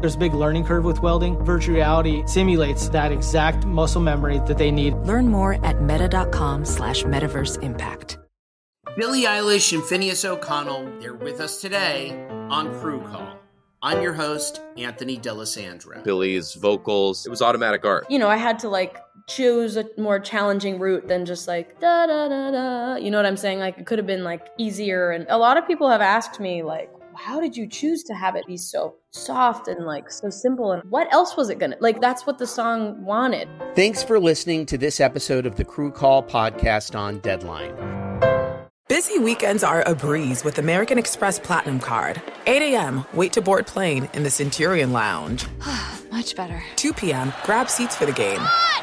There's a big learning curve with welding. Virtual reality simulates that exact muscle memory that they need. Learn more at meta.com/metaverseimpact. Billie Eilish and Finneas O'Connell, they're with us today on Crew Call. I'm your host, Anthony D'Alessandro. Billie's vocals, it was automatic art. You know, I had to choose a more challenging route than just da da da da. You know what I'm saying? It could have been easier. And a lot of people have asked me how did you choose to have it be so soft and so simple? And what else was it gonna that's what the song wanted. Thanks for listening to this episode of the Crew Call podcast on Deadline. Busy weekends are a breeze with American Express Platinum Card. 8 a.m., wait to board plane in the Centurion Lounge. Much better. 2 p.m., grab seats for the game. Ah!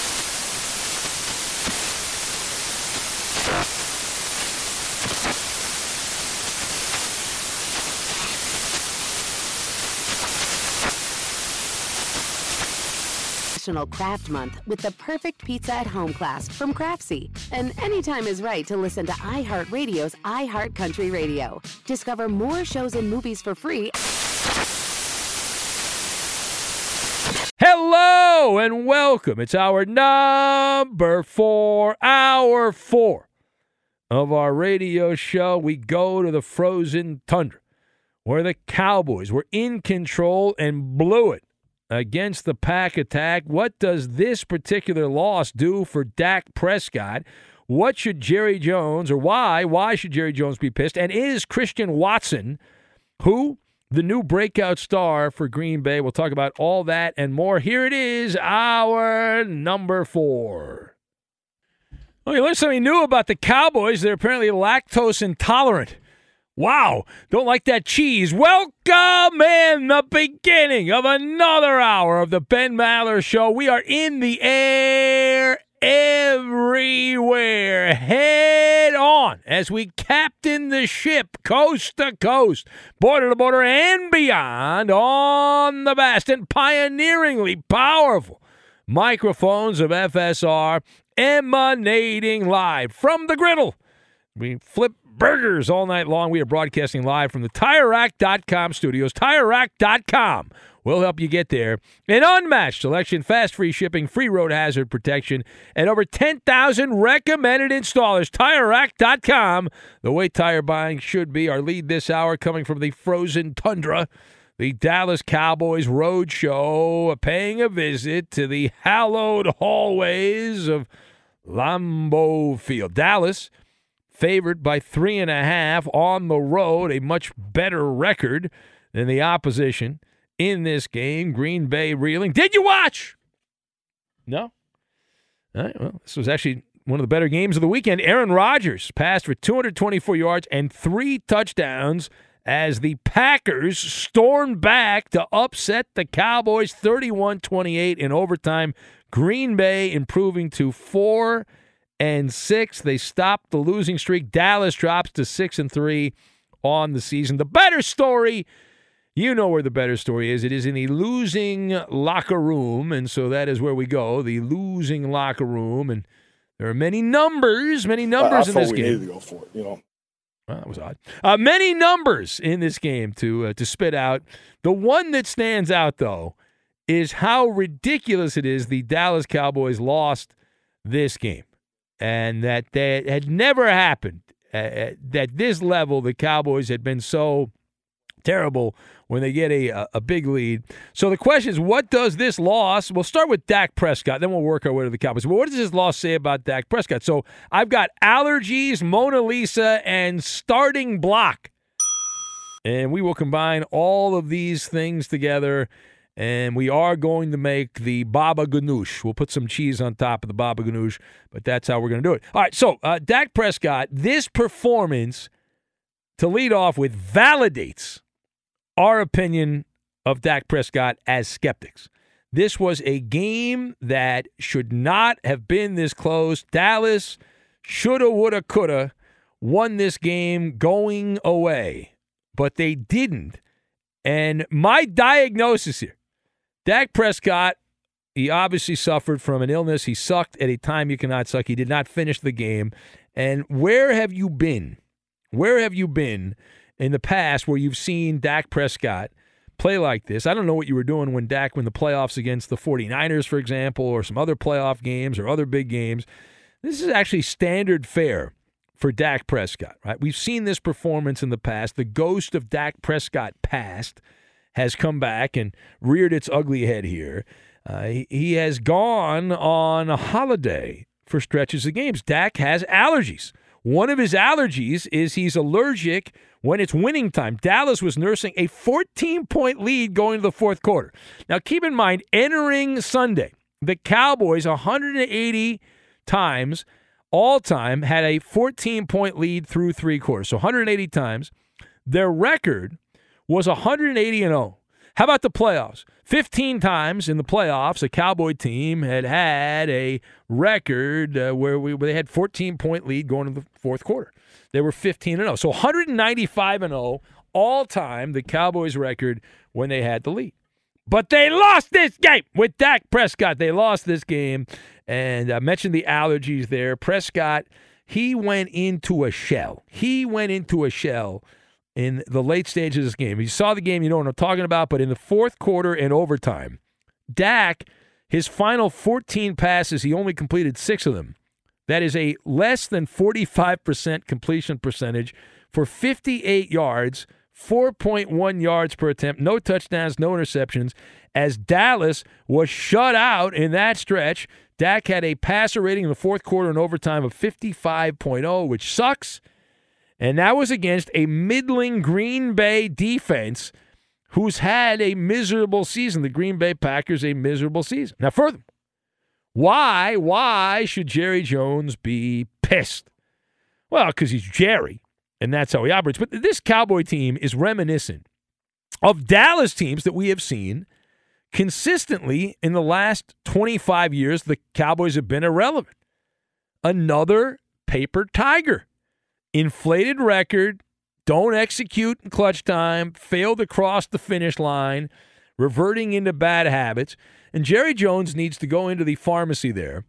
Craft Month with the perfect pizza at home class from Craftsy. And anytime is right to listen to iHeartRadio's iHeart Country Radio. Discover more shows and movies for free. Hello and welcome. It's our number 4, hour 4 of our radio show. We go to the frozen tundra where the Cowboys were in control and blew it against the pack attack. What does this particular loss do for Dak Prescott? What should Jerry Jones, or why should Jerry Jones be pissed? And is Christian Watson, who the new breakout star for Green Bay? We'll talk about all that and more. Here it is, our number 4. Well, you learned something new about the Cowboys. They're apparently lactose intolerant. Wow, don't like that cheese. Welcome in the beginning of another hour of the Ben Maller Show. We are in the air everywhere, head on, as we captain the ship coast to coast, border to border, and beyond on the vast and pioneeringly powerful microphones of FSR, emanating live from the griddle. We flip burgers all night long. We are broadcasting live from the TireRack.com studios. TireRack.com will help you get there. An unmatched selection, fast free shipping, free road hazard protection, and over 10,000 recommended installers. TireRack.com, the way tire buying should be. Our lead this hour coming from the frozen tundra. The Dallas Cowboys roadshow, paying a visit to the hallowed hallways of Lambeau Field. Dallas favored by 3.5 on the road, a much better record than the opposition in this game. Green Bay reeling. Did you watch? No? All right, well, this was actually one of the better games of the weekend. Aaron Rodgers passed for 224 yards and 3 touchdowns as the Packers stormed back to upset the Cowboys 31-28 in overtime. Green Bay improving to 4-6, they stopped the losing streak. Dallas drops to 6-3 on the season. The better story You know where the better story is. It is in the losing locker room, and so that is where we go, the losing locker room. And there are many numbers in this game. I thought we needed to go for it, you know. Well, that was odd. Many numbers in this game to spit out. The one that stands out, though, is how ridiculous it is the Dallas Cowboys lost this game, and that that had never happened. At this level, the Cowboys had been so terrible when they get a big lead. So the question is, what does this loss – we'll start with Dak Prescott, then we'll work our way to the Cowboys. Well, what does this loss say about Dak Prescott? So I've got allergies, Mona Lisa, and starting block. And we will combine all of these things together, and we are going to make the baba ganoush. We'll put some cheese on top of the baba ganoush, but that's how we're going to do it. All right, so Dak Prescott, this performance to lead off with validates our opinion of Dak Prescott as skeptics. This was a game that should not have been this close. Dallas shoulda, woulda, coulda won this game going away, but they didn't. And my diagnosis here, Dak Prescott, he obviously suffered from an illness. He sucked at a time you cannot suck. He did not finish the game. And where have you been? Where have you been in the past where you've seen Dak Prescott play like this? I don't know what you were doing when Dak won the playoffs against the 49ers, for example, or some other playoff games or other big games. This is actually standard fare for Dak Prescott, right? We've seen this performance in the past. The ghost of Dak Prescott past has come back and reared its ugly head here. He has gone on a holiday for stretches of games. Dak has allergies. One of his allergies is he's allergic when it's winning time. Dallas was nursing a 14-point lead going into the fourth quarter. Now, keep in mind, entering Sunday, the Cowboys 180 times all-time had a 14-point lead through three quarters. So 180 times. Their record was 180-0. How about the playoffs? 15 times in the playoffs, a Cowboy team had a record where they had 14-point lead going into the fourth quarter. They were 15-0. So 195-0 all-time, the Cowboys' record when they had the lead. But they lost this game with Dak Prescott. They lost this game. And I mentioned the allergies there. Prescott, he went into a shell. In the late stages of this game. You saw the game, you know what I'm talking about, but in the fourth quarter and overtime, Dak, his final 14 passes, he only completed 6 of them. That is a less than 45% completion percentage for 58 yards, 4.1 yards per attempt, no touchdowns, no interceptions, as Dallas was shut out in that stretch. Dak had a passer rating in the fourth quarter and overtime of 55.0, which sucks. And that was against a middling Green Bay defense who's had a miserable season. The Green Bay Packers, a miserable season. Now, furthermore, why should Jerry Jones be pissed? Well, because he's Jerry, and that's how he operates. But this Cowboy team is reminiscent of Dallas teams that we have seen consistently in the last 25 years. The Cowboys have been irrelevant. Another paper tiger. Inflated record, don't execute in clutch time, failed to cross the finish line, reverting into bad habits. And Jerry Jones needs to go into the pharmacy there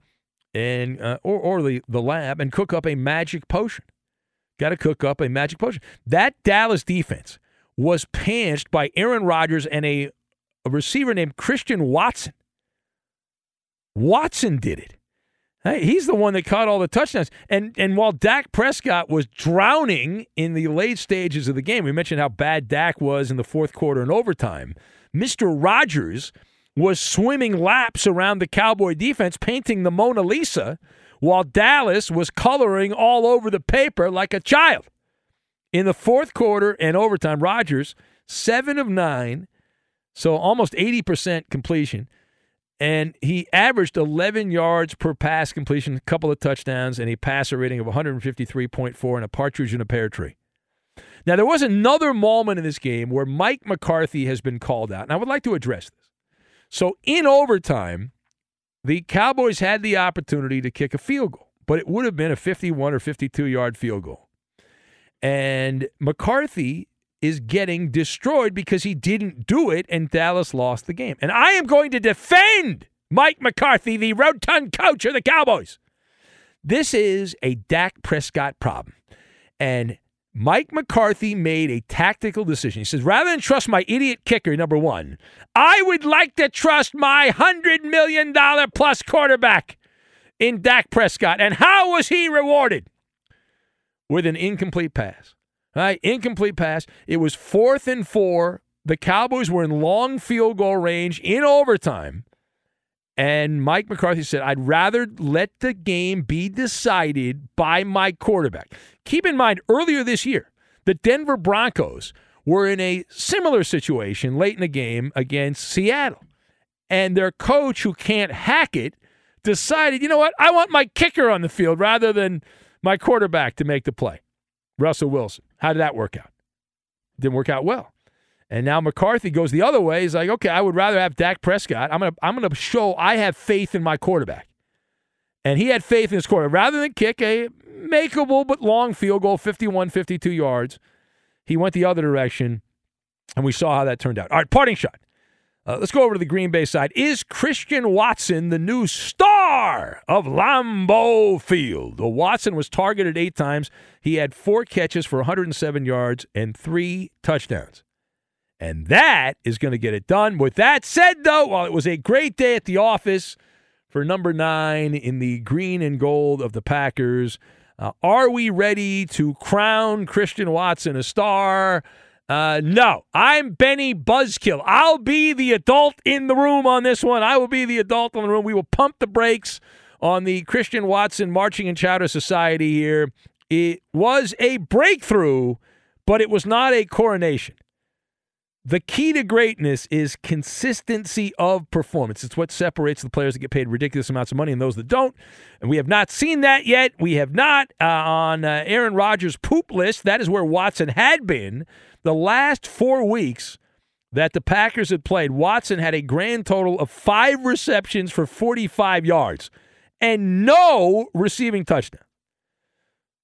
and or the lab and cook up a magic potion. Got to cook up a magic potion. That Dallas defense was pantsed by Aaron Rodgers and a receiver named Christian Watson. Watson did it. Hey, he's the one that caught all the touchdowns. And while Dak Prescott was drowning in the late stages of the game, we mentioned how bad Dak was in the fourth quarter and overtime, Mr. Rodgers was swimming laps around the Cowboy defense, painting the Mona Lisa, while Dallas was coloring all over the paper like a child. In the fourth quarter and overtime, Rodgers, 7 of 9, so almost 80% completion. And he averaged 11 yards per pass completion, a couple of touchdowns, and a passer rating of 153.4 and a partridge in a pear tree. Now, there was another moment in this game where Mike McCarthy has been called out, and I would like to address this. So in overtime, the Cowboys had the opportunity to kick a field goal, but it would have been a 51 or 52-yard field goal. And McCarthy is getting destroyed because he didn't do it, and Dallas lost the game. And I am going to defend Mike McCarthy, the rotund coach of the Cowboys. This is a Dak Prescott problem. And Mike McCarthy made a tactical decision. He says, rather than trust my idiot kicker, number one, I would like to trust my $100 million plus quarterback in Dak Prescott. And how was he rewarded? With an incomplete pass. Right? Incomplete pass. It was 4th and 4. The Cowboys were in long field goal range in overtime. And Mike McCarthy said, I'd rather let the game be decided by my quarterback. Keep in mind, earlier this year, the Denver Broncos were in a similar situation late in the game against Seattle. And their coach, who can't hack it, decided, you know what, I want my kicker on the field rather than my quarterback to make the play. Russell Wilson. How did that work out? Didn't work out well. And now McCarthy goes the other way. He's like, okay, I would rather have Dak Prescott. I'm gonna show I have faith in my quarterback. And he had faith in his quarterback. Rather than kick a makeable but long field goal, 51, 52 yards, he went the other direction, and we saw how that turned out. All right, parting shot. Let's go over to the Green Bay side. Is Christian Watson the new star of Lambeau Field? Well, Watson was targeted 8 times. He had 4 catches for 107 yards and 3 touchdowns. And that is going to get it done. With that said, though, well, it was a great day at the office for number 9 in the green and gold of the Packers. Are we ready to crown Christian Watson a star? No. I'm Benny Buzzkill. I'll be the adult in the room on this one. I will be the adult in the room. We will pump the brakes on the Christian Watson Marching and Chowder Society here. It was a breakthrough, but it was not a coronation. The key to greatness is consistency of performance. It's what separates the players that get paid ridiculous amounts of money and those that don't. And we have not seen that yet. We have not on Aaron Rodgers' poop list. That is where Watson had been. The last 4 weeks that the Packers had played, Watson had a grand total of 5 receptions for 45 yards and no receiving touchdown.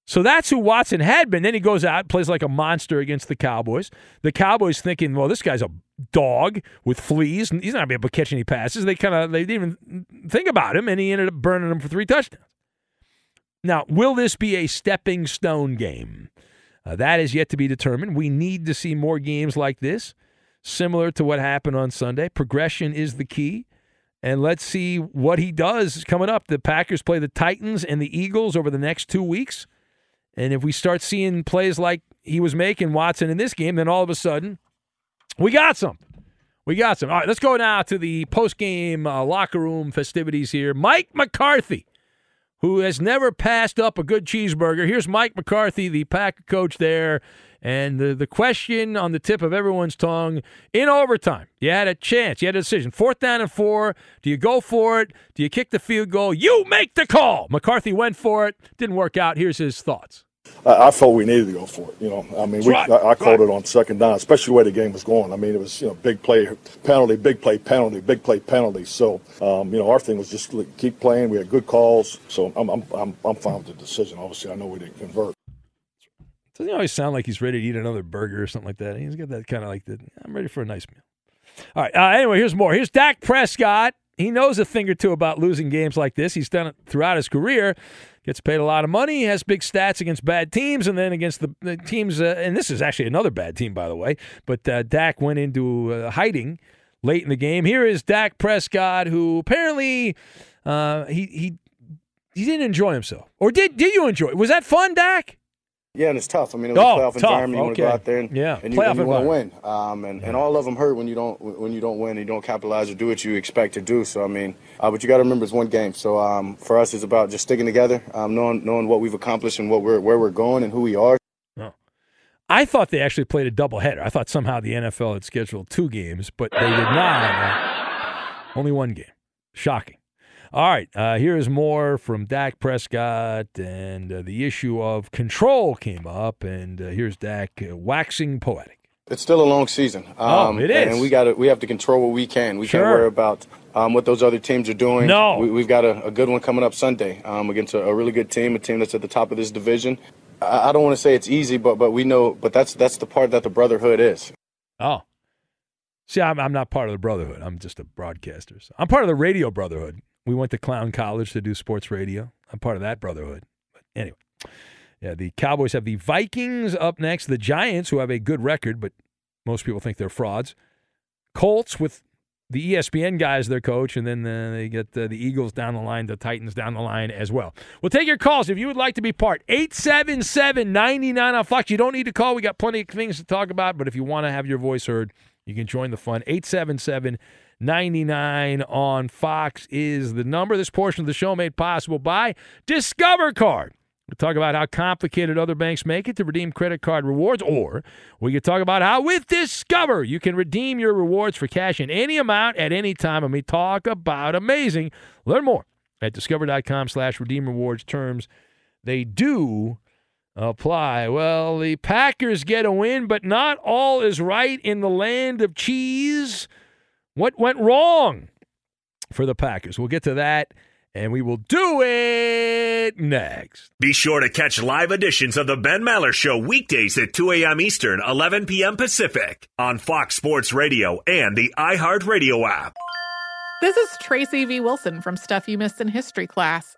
So that's who Watson had been. Then he goes out, plays like a monster against the Cowboys. The Cowboys thinking, well, this guy's a dog with fleas. He's not going to be able to catch any passes. They didn't even think about him, and he ended up burning him for 3 touchdowns. Now, will this be a stepping stone game? That is yet to be determined. We need to see more games like this, similar to what happened on Sunday. Progression is the key. And let's see what he does coming up. The Packers play the Titans and the Eagles over the next 2 weeks. And if we start seeing plays like he was making, Watson, in this game, then all of a sudden, we got something. We got something. All right, let's go now to the post-game locker room festivities here. Mike McCarthy, who has never passed up a good cheeseburger. Here's Mike McCarthy, the Packer coach there. And the question on the tip of everyone's tongue, in overtime, you had a chance, you had a decision. 4th down and 4, do you go for it? Do you kick the field goal? You make the call! McCarthy went for it. Didn't work out. Here's his thoughts. I felt we needed to go for it. You know, I mean, I called it on 2nd down, especially the way the game was going. I mean, it was, you know, big play, penalty, big play, penalty, big play, penalty. So, you know, our thing was just keep playing. We had good calls. So I'm fine with the decision. Obviously, I know we didn't convert. Doesn't he always sound like he's ready to eat another burger or something like that? He's got that kind of like, I'm ready for a nice meal. All right, anyway, here's more. Here's Dak Prescott. He knows a thing or two about losing games like this. He's done it throughout his career. Gets paid a lot of money. Has big stats against bad teams and then against the teams. And this is actually another bad team, by the way. But Dak went into hiding late in the game. Here is Dak Prescott, who apparently he didn't enjoy himself. Or did you enjoy it? Was that fun, Dak? Yeah, and it's tough. I mean, it was a playoff environment. You want to go out there and you want to win. And all of them hurt when you don't win and you don't capitalize or do what you expect to do. So, I mean, but you got to remember it's one game. So, for us, it's about just sticking together, knowing what we've accomplished and where we're going and who we are. Oh. I thought they actually played a doubleheader. I thought somehow the NFL had scheduled 2 games, but they did not. Only 1 game. Shocking. All right, here is more from Dak Prescott, and the issue of control came up, and here's Dak waxing poetic. It's still a long season. It is. And we have to control what we can. We can't worry about what those other teams are doing. No. We've got a good one coming up Sunday against a really good team, a team that's at the top of this division. I don't want to say it's easy, but we know, but that's the part that the brotherhood is. Oh, see, I'm not part of the brotherhood. I'm just a broadcaster. So I'm part of the radio brotherhood. We went to Clown College to do sports radio. I'm part of that brotherhood. But anyway, yeah, the Cowboys have the Vikings up next. The Giants, who have a good record, but most people think they're frauds. Colts with the ESPN guy as their coach, and then they get the Eagles down the line, the Titans down the line as well. We'll take your calls if you would like to be part. 877-99 on Fox. You don't need to call. We got plenty of things to talk about, but if you want to have your voice heard, you can join the fun. 877-99 on Fox is the number. This portion of the show made possible by Discover Card. We'll talk about how complicated other banks make it to redeem credit card rewards, or we can talk about how with Discover you can redeem your rewards for cash in any amount at any time. And we talk about amazing. Learn more at discover.com/redeem rewards. Terms, they do apply. Well, the Packers get a win, but not all is right in the land of cheese. What went wrong for the Packers? We'll get to that. And we will do it next. Be sure to catch live editions of the Ben Maller Show weekdays at 2 a.m. Eastern, 11 p.m. Pacific on Fox Sports Radio and the iHeartRadio app. This is Tracy V. Wilson from Stuff You Missed in History Class.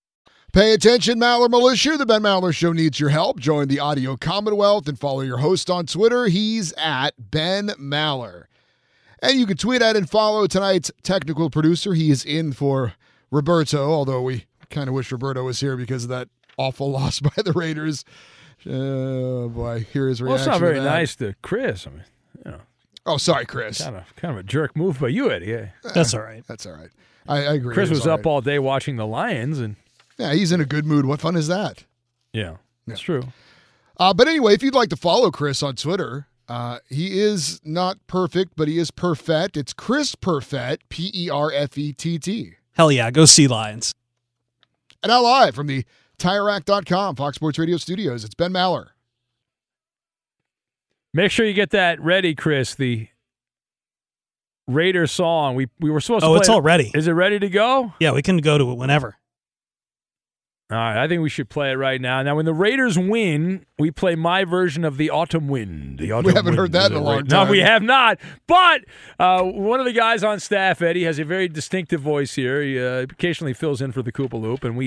Pay attention, Maller Militia. The Ben Maller Show needs your help. Join the audio commonwealth and follow your host on Twitter. He's at Ben Maller. And you can tweet at and follow tonight's technical producer. He is in for Roberto, although we kind of wish Roberto was here because of that awful loss by the Raiders. Oh, boy. Hear his reaction. Well, it's not very nice to Chris. I mean, you know. Oh, sorry, Chris. Kind of a jerk move by you, Eddie. Yeah. That's all right. That's all right. I agree. Chris was up all day watching the Lions and... Yeah, he's in a good mood. What fun is that? Yeah, that's true. But anyway, if you'd like to follow Chris on Twitter, he is not perfect, but he is perfect. It's Chris Perfett, P-E-R-F-E-T-T. Hell yeah, go Sea Lions. And now live from the TireRack.com Fox Sports Radio studios, it's Ben Maller. Make sure you get that ready, Chris, the Raider song. We were supposed to play. Oh, it's all ready. Is it ready to go? Yeah, we can go to it whenever. All right, I think we should play it right now. Now, when the Raiders win, we play my version of The Autumn Wind. We haven't heard that in a long time. No, we have not. But one of the guys on staff, Eddie, has a very distinctive voice here. He occasionally fills in for the Koopa Loop, and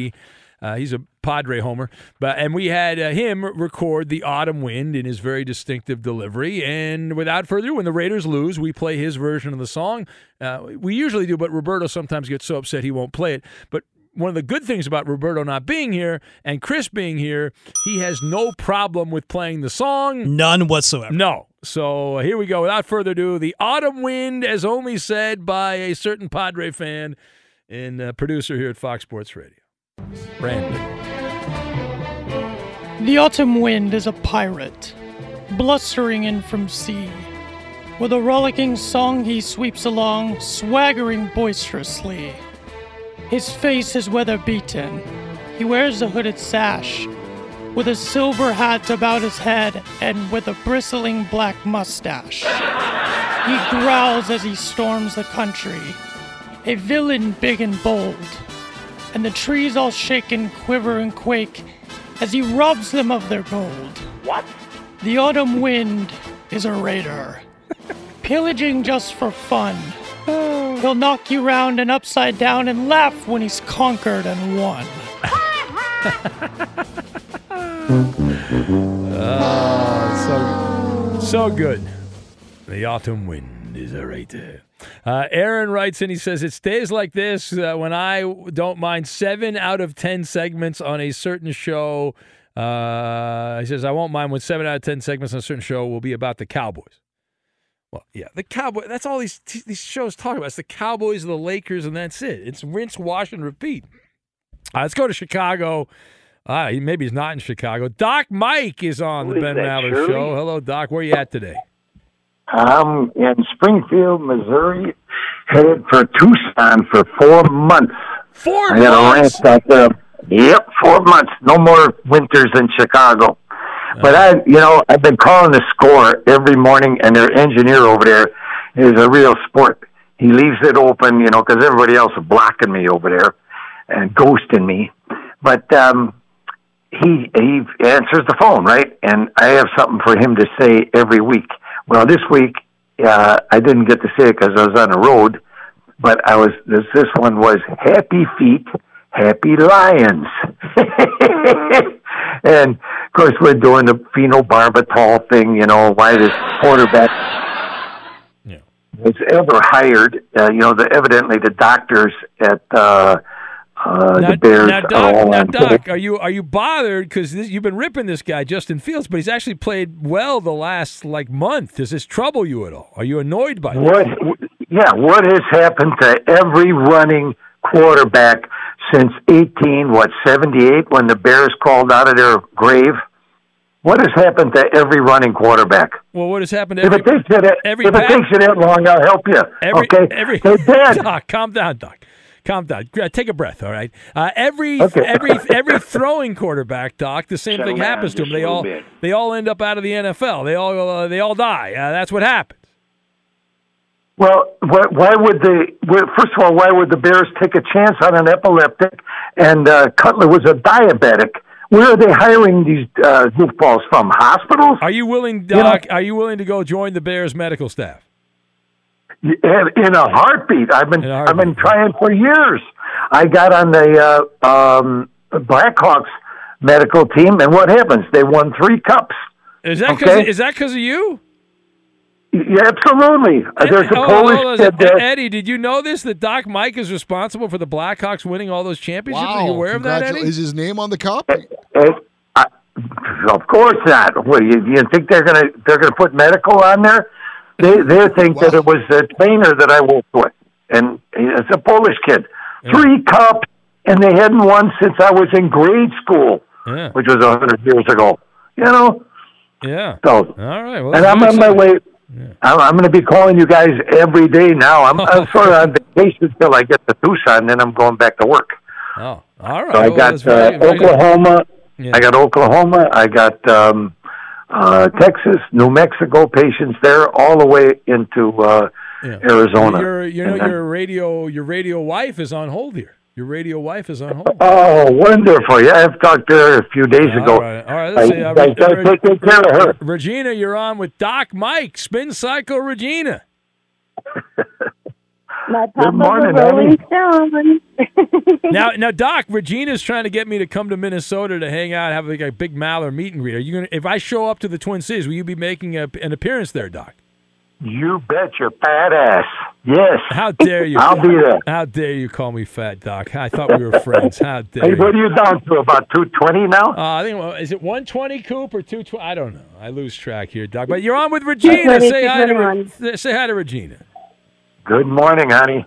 he's a Padre homer. And we had him record The Autumn Wind in his very distinctive delivery. And without further ado, when the Raiders lose, we play his version of the song. We usually do, but Roberto sometimes gets so upset he won't play it. But one of the good things about Roberto not being here and Chris being here, he has no problem with playing the song. None whatsoever. No. So here we go. Without further ado, The Autumn Wind, as only said by a certain Padre fan and producer here at Fox Sports Radio. Brandon. The autumn wind is a pirate, blustering in from sea. With a rollicking song he sweeps along, swaggering boisterously. His face is weather-beaten. He wears a hooded sash, with a silver hat about his head and with a bristling black mustache. He growls as he storms the country, a villain big and bold, and the trees all shake and quiver and quake as he robs them of their gold. What? The autumn wind is a raider, pillaging just for fun. He'll knock you round and upside down and laugh when he's conquered and won. So good. The autumn wind is a raider. Aaron writes and he says, it's days like this when I don't mind 7 out of 10 segments on a certain show. He says, I won't mind when 7 out of 10 segments on a certain show will be about the Cowboys. Well, yeah, the Cowboys, that's all these shows talk about. It's the Cowboys, the Lakers, and that's it. It's rinse, wash, and repeat. Let's go to Chicago. Maybe he's not in Chicago. Doc Mike is on the Ben Maller Show. Hello, Doc. Where are you at today? I'm in Springfield, Missouri, headed for Tucson for 4 months. 4 months? I got a ranch out there. Yep, 4 months. No more winters in Chicago. But I've been calling the score every morning, and their engineer over there is a real sport. He leaves it open, because everybody else is blocking me over there and ghosting me. But he answers the phone, right? And I have something for him to say every week. Well, this week I didn't get to say it because I was on the road, but I was. This one was Happy Feet, Happy Lions. And, of course, we're doing the phenobarbital thing, why this quarterback was ever hired. Evidently the doctors at the Bears are all on. Doc, are you bothered? Because you've been ripping this guy, Justin Fields, but he's actually played well the last, month. Does this trouble you at all? Are you annoyed by that? What has happened to every running quarterback since 78, when the Bears crawled out of their grave? What has happened to every running quarterback? Well, what has happened to every... If it takes you that long, I'll help you. Calm down, Doc. Calm down. Take a breath, all right? Every throwing quarterback, Doc, the same thing happens to them. They all end up out of the NFL. They all die. That's what happens. Well, why would the Bears take a chance on an epileptic? And Cutler was a diabetic. Where are they hiring these goofballs from? Hospitals? Are you willing, Doc? Are you willing to go join the Bears medical staff? In a heartbeat. I've been trying for years. I got on the Blackhawks medical team, and what happens? They won 3 cups. Is that because of you? Yeah, absolutely. There's a Polish kid there. Eddie, did you know this, that Doc Mike is responsible for the Blackhawks winning all those championships? Wow. Are you aware of that, Eddie? Is his name on the cup? Of course not. What, you think they're gonna put medical on there? They think that it was a trainer that I worked with, and it's a Polish kid. Yeah. 3 cups, and they hadn't won since I was in grade school, which was 100 years ago. You know? Yeah. So, all right. Well, and I'm on my way. Yeah. I'm going to be calling you guys every day now. I'm sort of on vacation until I get to Tucson, then I'm going back to work. Oh, all right. So I got Oklahoma. Yeah. I got Oklahoma. I got Texas, New Mexico patients there, all the way into Arizona. Your radio wife is on hold here. Your radio wife is on hold. Oh, wonderful. Yeah, I've talked to her a few days ago. All right. Let's see. Taking care of her. Regina, you're on with Doc Mike, Spin Cycle Regina. My Good morning, Rolling Stone. Now, Doc, Regina's trying to get me to come to Minnesota to hang out, have like a big Maller meet and greet. Are you gonna? If I show up to the Twin Cities, will you be making an appearance there, Doc? You bet your fat ass. Yes. How dare you? I'll be there. How dare you call me fat, Doc? I thought we were friends. How dare you? What are you down to, about 220 now? I think, is it 120, Coop, or 220? I don't know. I lose track here, Doc. But you're on with Regina. Say hi to Regina. Good morning, honey.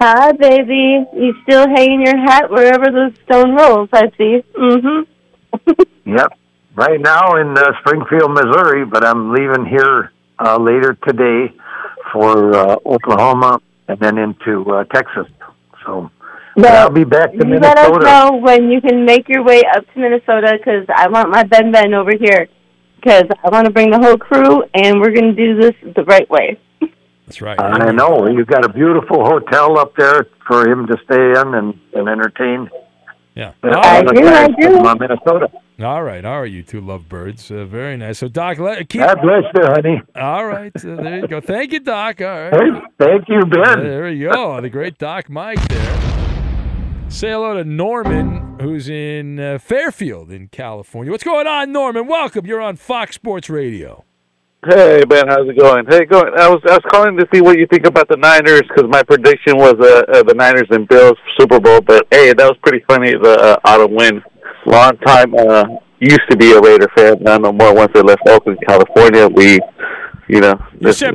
Hi, baby. You still hanging your hat wherever the stone rolls, I see. Mm-hmm. Yep. Right now in Springfield, Missouri, but I'm leaving here later today for Oklahoma and then into Texas. So I'll be back to Minnesota. Let us know when you can make your way up to Minnesota, because I want my Ben over here, because I want to bring the whole crew, and we're going to do this the right way. That's right. I know. You've got a beautiful hotel up there for him to stay in and entertain. Yeah. I do. From Minnesota. All right, you two lovebirds. Very nice. So, Doc, God bless you, honey. All right, there you go. Thank you, Doc. All right. Hey, thank you, Ben. There you go. The great Doc Mike there. Say hello to Norman, who's in Fairfield in California. What's going on, Norman? Welcome. You're on Fox Sports Radio. Hey, Ben, how's it going? Hey, I was calling to see what you think about the Niners, because my prediction was the Niners and Bills Super Bowl, but hey, that was pretty funny, the auto win. Long time, used to be a Raider fan, now no more. Once I left Oakland, California, You said,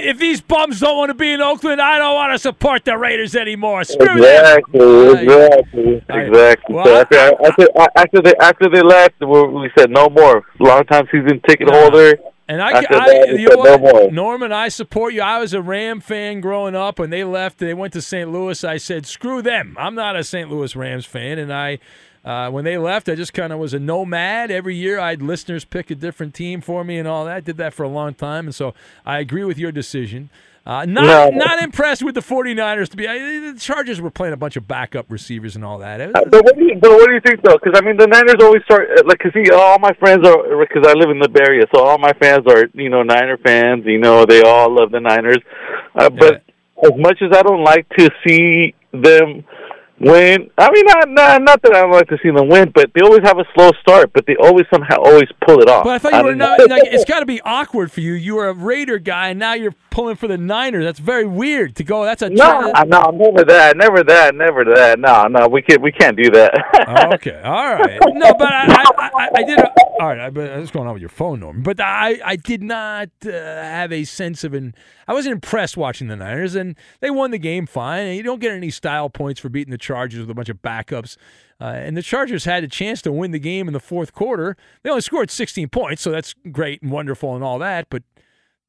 if these bums don't want to be in Oakland, I don't want to support the Raiders anymore. Screw them. Exactly. Well, so after they left, we said no more. Long-time season ticket holder. And I, Norman, I support you. I was a Ram fan growing up. When they left, they went to St. Louis. I said, screw them. I'm not a St. Louis Rams fan, and when they left, I just kind of was a nomad. Every year, I had listeners pick a different team for me and all that. Did that for a long time, and so I agree with your decision. Not impressed with the 49ers. The Chargers were playing a bunch of backup receivers and all that. But what do you think, though? Because, I mean, the Niners always start – all my friends are – because I live in the Bay Area, so all my fans are, Niner fans. They all love the Niners. But as much as I don't like to see them – not that I don't like to see them win, but they always have a slow start, but they always pull it off. But I thought it's got to be awkward for you. You were a Raider guy, and now you're pulling for the Niners. That's very weird to go. That's a never that. No, we can't do that. Okay, all right. No, but I did. All right, but what's going on with your phone, Norman? But I did not have a sense of I wasn't impressed watching the Niners, and they won the game fine. And you don't get any style points for beating the Chargers with a bunch of backups, and the Chargers had a chance to win the game in the fourth quarter. They only scored 16 points, so that's great and wonderful and all that, but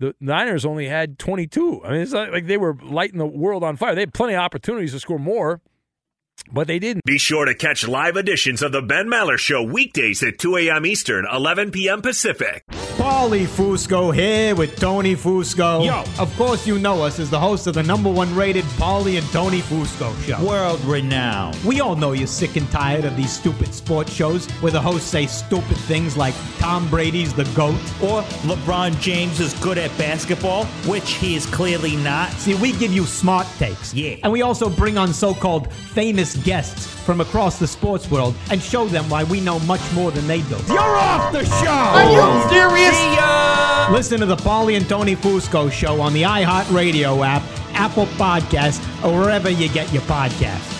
The Niners only had 22. I mean, it's not like they were lighting the world on fire. They had plenty of opportunities to score more, but they didn't. Be sure to catch live editions of the Ben Maller Show weekdays at 2 a.m. Eastern, 11 p.m. Pacific. Paulie Fusco here with Tony Fusco. Yo, of course you know us as the host of the #1 rated Paulie and Tony Fusco show. World renowned. We all know you're sick and tired of these stupid sports shows where the hosts say stupid things like Tom Brady's the GOAT. Or LeBron James is good at basketball, which he is clearly not. See, we give you smart takes. Yeah. And we also bring on so-called famous guests from across the sports world and show them why we know much more than they do. You're off the show! Are you serious? Listen to the Paulie and Tony Fusco show on the iHeartRadio app, Apple Podcasts, or wherever you get your podcasts.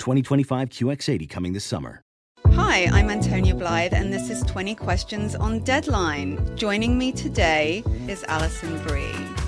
2025 QX80 coming this summer. Hi, I'm Antonia Blythe, and this is 20 Questions on Deadline. Joining me today is Alison Bree.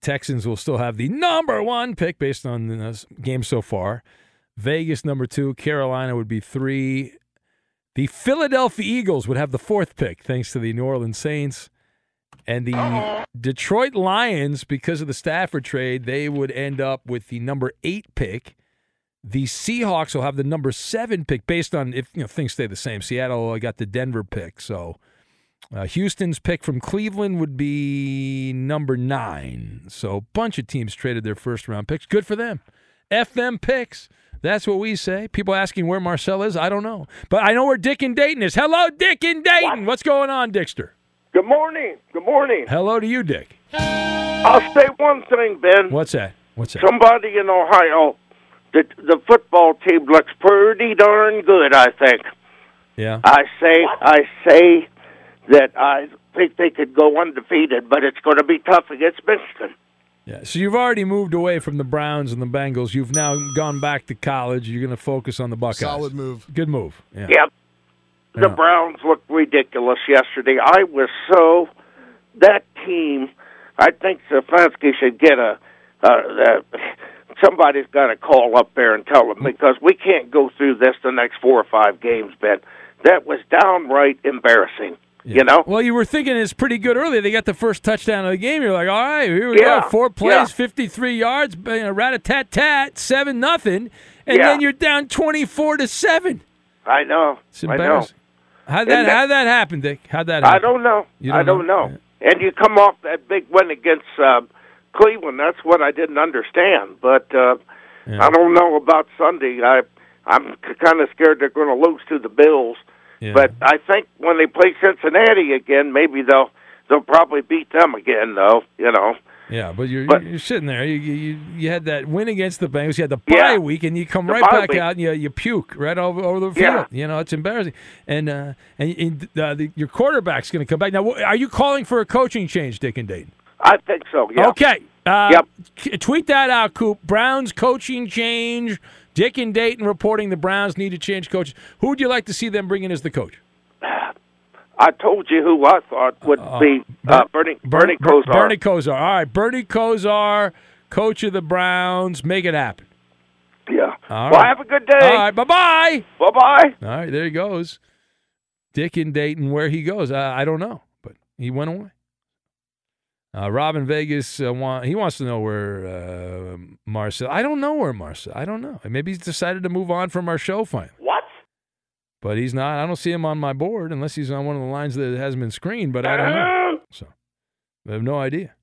Texans will still have the #1 pick based on the game so far. Vegas number 2, Carolina would be 3. The Philadelphia Eagles would have the 4th pick, thanks to the New Orleans Saints. And the Detroit Lions, because of the Stafford trade, they would end up with the number 8 pick. The Seahawks will have the number 7 pick, based on if things stay the same. Seattle got the Denver pick, so Houston's pick from Cleveland would be number 9. So a bunch of teams traded their first-round picks. Good for them. F them picks. That's what we say. People asking where Marcel is, I don't know. But I know where Dick in Dayton is. Hello, Dick in Dayton. What's going on, Dickster? Good morning. Good morning. Hello to you, Dick. I'll say one thing, Ben. What's that? What's that? Somebody in Ohio, the football team looks pretty darn good, I think. Yeah. I say that I think they could go undefeated, but it's going to be tough against Michigan. Yeah, so you've already moved away from the Browns and the Bengals. You've now gone back to college. You're going to focus on the Buckeyes. Solid move. Good move. Yeah. Yep. The Browns looked ridiculous yesterday. I was so – that team, I think Stefanski should get a somebody's got to call up there and tell them, because we can't go through this the next 4 or 5 games, Ben. That was downright embarrassing. Yeah. You know? Well, you were thinking it's pretty good earlier. They got the first touchdown of the game. You're like, all right, here we go. 4 plays, 53 yards, rat-a-tat-tat, 7-0. And then you're down 24-7. I know. It's embarrassing. I know. How'd that happen, Dick? How'd that happen? I don't know. I don't know. Yeah. And you come off that big win against Cleveland. That's what I didn't understand. But I don't know about Sunday. I'm kind of scared they're going to lose to the Bills. Yeah. But I think when they play Cincinnati again, maybe they'll probably beat them again, though, you know. Yeah, but you're sitting there. You had that win against the Bengals. You had the bye week, and you come right back out, and you puke right over the field. Yeah. You know, it's embarrassing. And your quarterback's going to come back. Now, are you calling for a coaching change, Dick and Dayton? I think so, yeah. Okay. Tweet that out, Coop. Browns coaching change. Dick and Dayton reporting the Browns need to change coaches. Who would you like to see them bring in as the coach? I told you who I thought would be Bernie Kosar. Bernie Kosar. All right, Bernie Kosar, coach of the Browns. Make it happen. Yeah. All right. Have a good day. All right, bye-bye. Bye-bye. All right, there he goes. Dick and Dayton, where he goes, I don't know, but he went away. Rob in Vegas, he wants to know where Marcel. I don't know where Marcel. I don't know. Maybe he's decided to move on from our show finally. What? But he's not. I don't see him on my board unless he's on one of the lines that hasn't been screened, but I don't know. So I have no idea.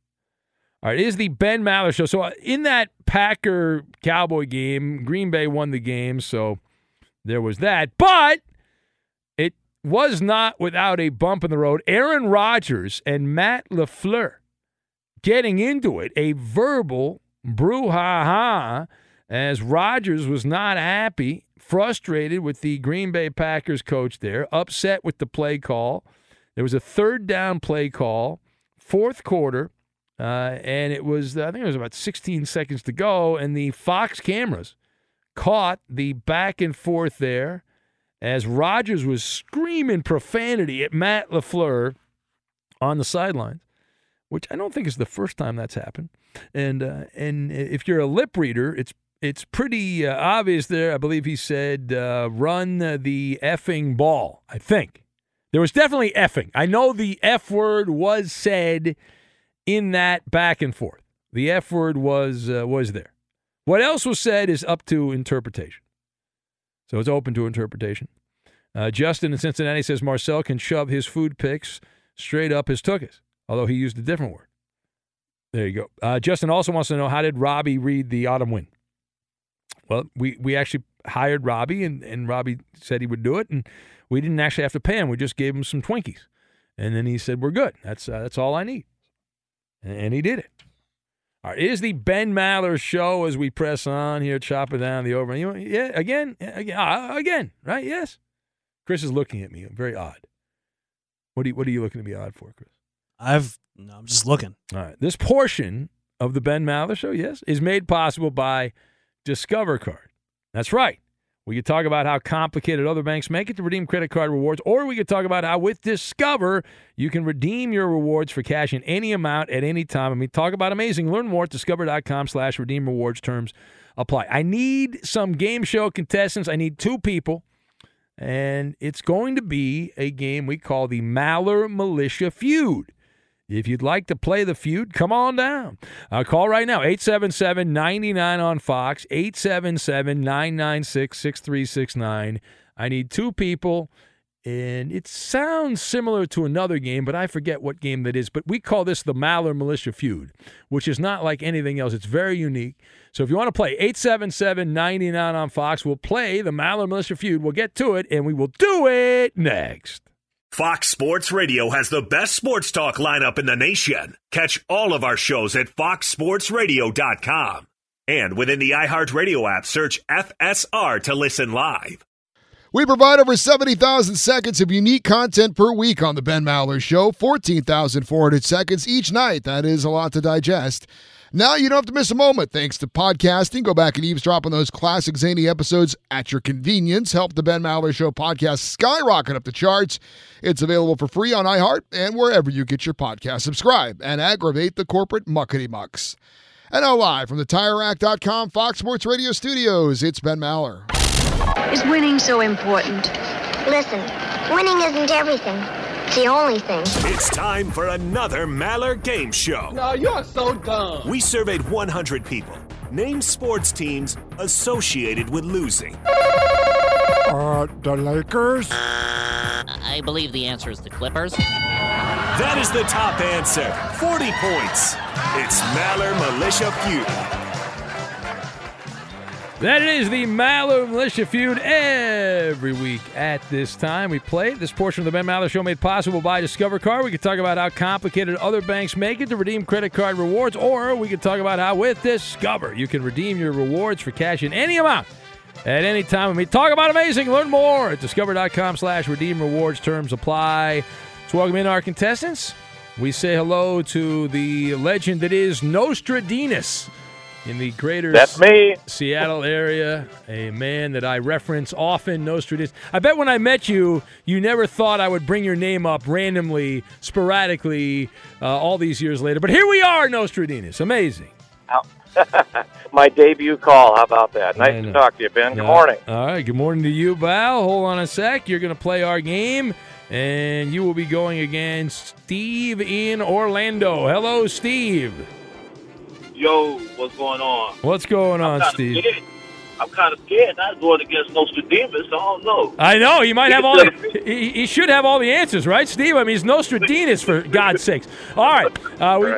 All right, it is the Ben Maller Show. So in that Packer-Cowboy game, Green Bay won the game, so there was that. But it was not without a bump in the road. Aaron Rodgers and Matt LaFleur getting into it, a verbal brouhaha, as Rodgers was not happy, frustrated with the Green Bay Packers coach there, upset with the play call. There was a 3rd down play call, 4th quarter, and it was, I think it was about 16 seconds to go, and the Fox cameras caught the back and forth there as Rodgers was screaming profanity at Matt LaFleur on the sidelines, which I don't think is the first time that's happened. And if you're a lip reader, it's pretty obvious there. I believe he said, run the effing ball, I think. There was definitely effing. I know the F word was said in that back and forth. The F word was there. What else was said is up to interpretation. So it's open to interpretation. Justin in Cincinnati says Marcel can shove his food picks straight up his tuchus, although he used a different word. There you go. Justin also wants to know, how did Robbie read the autumn wind? Well, we actually hired Robbie, and Robbie said he would do it, and we didn't actually have to pay him. We just gave him some Twinkies. And then he said, we're good. That's all I need. And he did it. All right, it is the Ben Maller Show as we press on here, chopping down the over. Again, right? Yes. Chris is looking at me. Very odd. What are you looking at me odd for, Chris? I'm just looking. All right. This portion of the Ben Maller Show, yes, is made possible by Discover Card. That's right. We could talk about how complicated other banks make it to redeem credit card rewards, or we could talk about how with Discover, you can redeem your rewards for cash in any amount at any time. I mean, talk about amazing. Learn more at discover.com/redeemrewards. Terms apply. I need some game show contestants. I need two people, and it's going to be a game we call the Maller Militia Feud. If you'd like to play the feud, come on down. Call right now, 877-99 on Fox, 877-996-6369. I need two people, and it sounds similar to another game, but I forget what game that is. But we call this the Maller Militia Feud, which is not like anything else. It's very unique. So if you want to play, 877-99 on Fox, we'll play the Maller Militia Feud. We'll get to it, and we will do it next. Fox Sports Radio has the best sports talk lineup in the nation. Catch all of our shows at foxsportsradio.com. And within the iHeartRadio app, search FSR to listen live. We provide over 70,000 seconds of unique content per week on The Ben Maller Show, 14,400 seconds each night. That is a lot to digest. Now you don't have to miss a moment thanks to podcasting. Go back and eavesdrop on those classic zany episodes at your convenience. Help the Ben Maller Show podcast skyrocket up the charts. It's available for free on iHeart and wherever you get your podcast. Subscribe and aggravate the corporate muckety-mucks. And now live from the TireRack.com Fox Sports Radio studios, it's Ben Maller. Is winning so important? Listen, winning isn't everything. The only thing. It's time for another Maller Game Show. No, you're so dumb. We surveyed 100 people. Name sports teams associated with losing. The Lakers? I believe the answer is the Clippers. That is the top answer. 40 points. It's Maller Militia Feud. That is the Maller Militia Feud every week at this time. We play this portion of the Ben Maller Show made possible by Discover Card. We could talk about how complicated other banks make it to redeem credit card rewards, or we could talk about how with Discover you can redeem your rewards for cash in any amount at any time. And we talk about amazing. Learn more at discover.com/redeemrewards. Terms apply. Let's welcome in our contestants. We say hello to the legend that is Nostradinus. In the greater Seattle area, a man that I reference often, Nostradinus. I bet when I met you, you never thought I would bring your name up randomly, sporadically, all these years later. But here we are, Nostradinus. Amazing. My debut call. How about that? Nice to talk to you, Ben. Good morning. All right. Good morning to you, Val. Hold on a sec. You're going to play our game, and you will be going against Steve in Orlando. Hello, Steve. Yo, what's going on? What's going on, Steve? Scared. I'm kind of scared not going against Nostradinus. I don't know. I know. He might have all the – he should have all the answers, right, Steve? I mean, he's Nostradinus, for God's sakes. All right.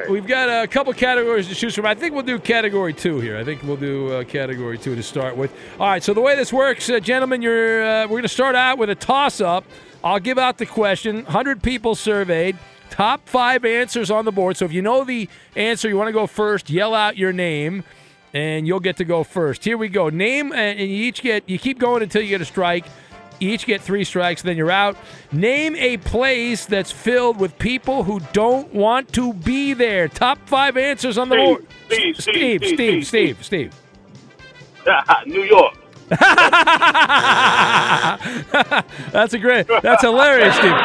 We've got a couple categories to choose from. I think we'll do Category 2 here. I think we'll do Category 2 to start with. All right, so the way this works, gentlemen, we're going to start out with a toss-up. I'll give out the question. 100 people surveyed. Top five answers on the board. So if you know the answer, you want to go first, yell out your name, and you'll get to go first. Here we go. Name, and you keep going until you get a strike. You each get three strikes, then you're out. Name a place that's filled with people who don't want to be there. Top five answers on the board. Steve. New York. That's hilarious, Steve.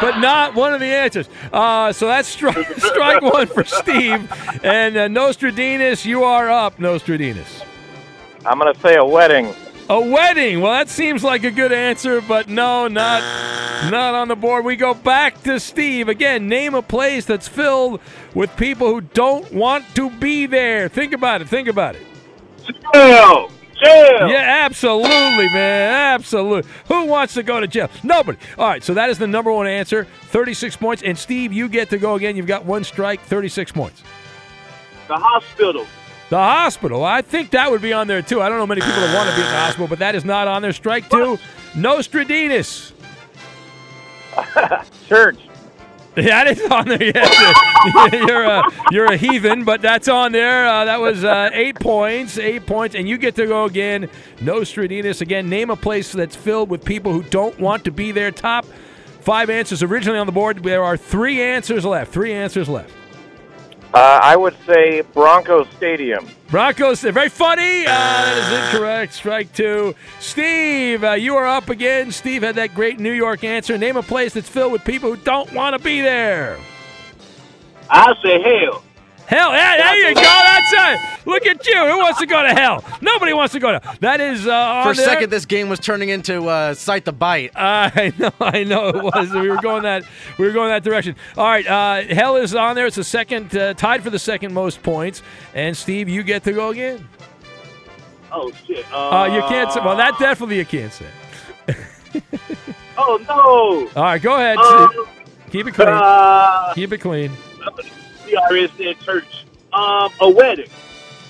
But not one of the answers. So that's strike one for Steve. And Nostradinus, you are up, Nostradinus. I'm going to say a wedding. A wedding. Well, that seems like a good answer, but no, not on the board. We go back to Steve. Again, name a place that's filled with people who don't want to be there. Think about it. Still. Jail. Yeah, absolutely, man. Absolutely. Who wants to go to jail? Nobody. All right, so that is the number one answer, 36 points. And, Steve, you get to go again. You've got one strike, 36 points. The hospital. I think that would be on there, too. I don't know many people that want to be in the hospital, but that is not on there. Strike two, Nostradinus. Church. Yeah, that is on there. Yes, you're a heathen, but that's on there. That was 8 points, and you get to go again. Nostradinus again. Name a place that's filled with people who don't want to be there. Top five answers originally on the board. There are three answers left. I would say Broncos Stadium. Broncos, they're very funny. That is incorrect. Strike two. Steve, you are up again. Steve had that great New York answer. Name a place that's filled with people who don't want to be there. I say hell. Hell, yeah, there you go. That's it. Look at you. Who wants to go to hell? Nobody wants to go to hell. That is for a second, this game was turning into Cite the Bite. I know it was. We were going that direction. All right, hell is on there. It's the second, tied for the second most points. And Steve, you get to go again. Oh shit! You can't say. Well, that definitely you can't say. Oh no! All right, go ahead. Keep it clean. Keep it clean. CRS church. A wedding.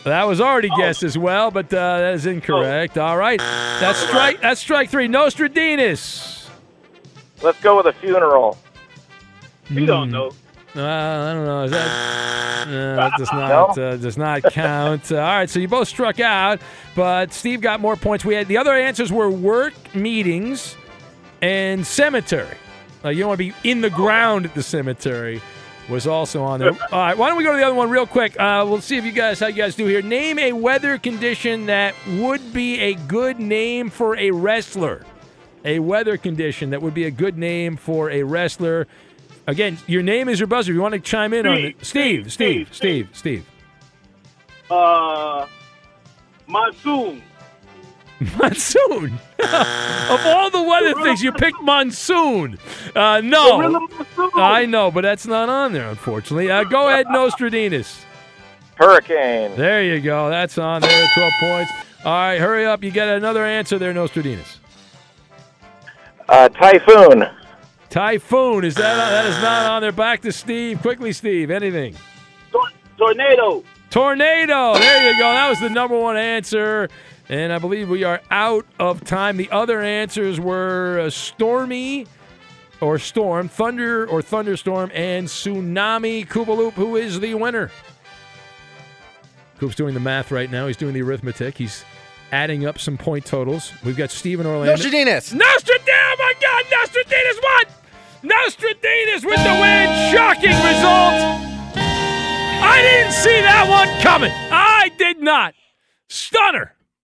That was already guessed as well, but that is incorrect. All right. That's strike three. Nostradinus. Let's go with a funeral. You don't know. I don't know. Is that, that does not count. All right, so you both struck out, but Steve got more points. We had the other answers were work, meetings, and cemetery. You don't want to be in the ground at the cemetery. Was also on there. All right, why don't we go to the other one real quick? We'll see if you guys how you guys do here. Name a weather condition that would be a good name for a wrestler. A weather condition that would be a good name for a wrestler. Again, your name is your buzzer. If you want to chime in on it, Steve. Monsoon. Monsoon. Of all the weather things, you picked monsoon. No. I know, but that's not on there, unfortunately. Go ahead, Nostradinus. Hurricane. There you go. That's on there. 12 points. All right, hurry up. You get another answer there, Nostradinus. Typhoon. Typhoon. Is that on? That is not on there. Back to Steve. Quickly, Steve. Anything. Tornado. Tornado. There you go. That was the number one answer. And I believe we are out of time. The other answers were stormy or storm, thunder or thunderstorm, and tsunami. Koopaloop, who is the winner? Koop's doing the math right now. He's doing the arithmetic. He's adding up some point totals. We've got Steve in Orlando. Nostradinus! Oh, my God! Nostradinus won! Nostradinus with the win! Shocking result! I didn't see that one coming. I did not. Stunner!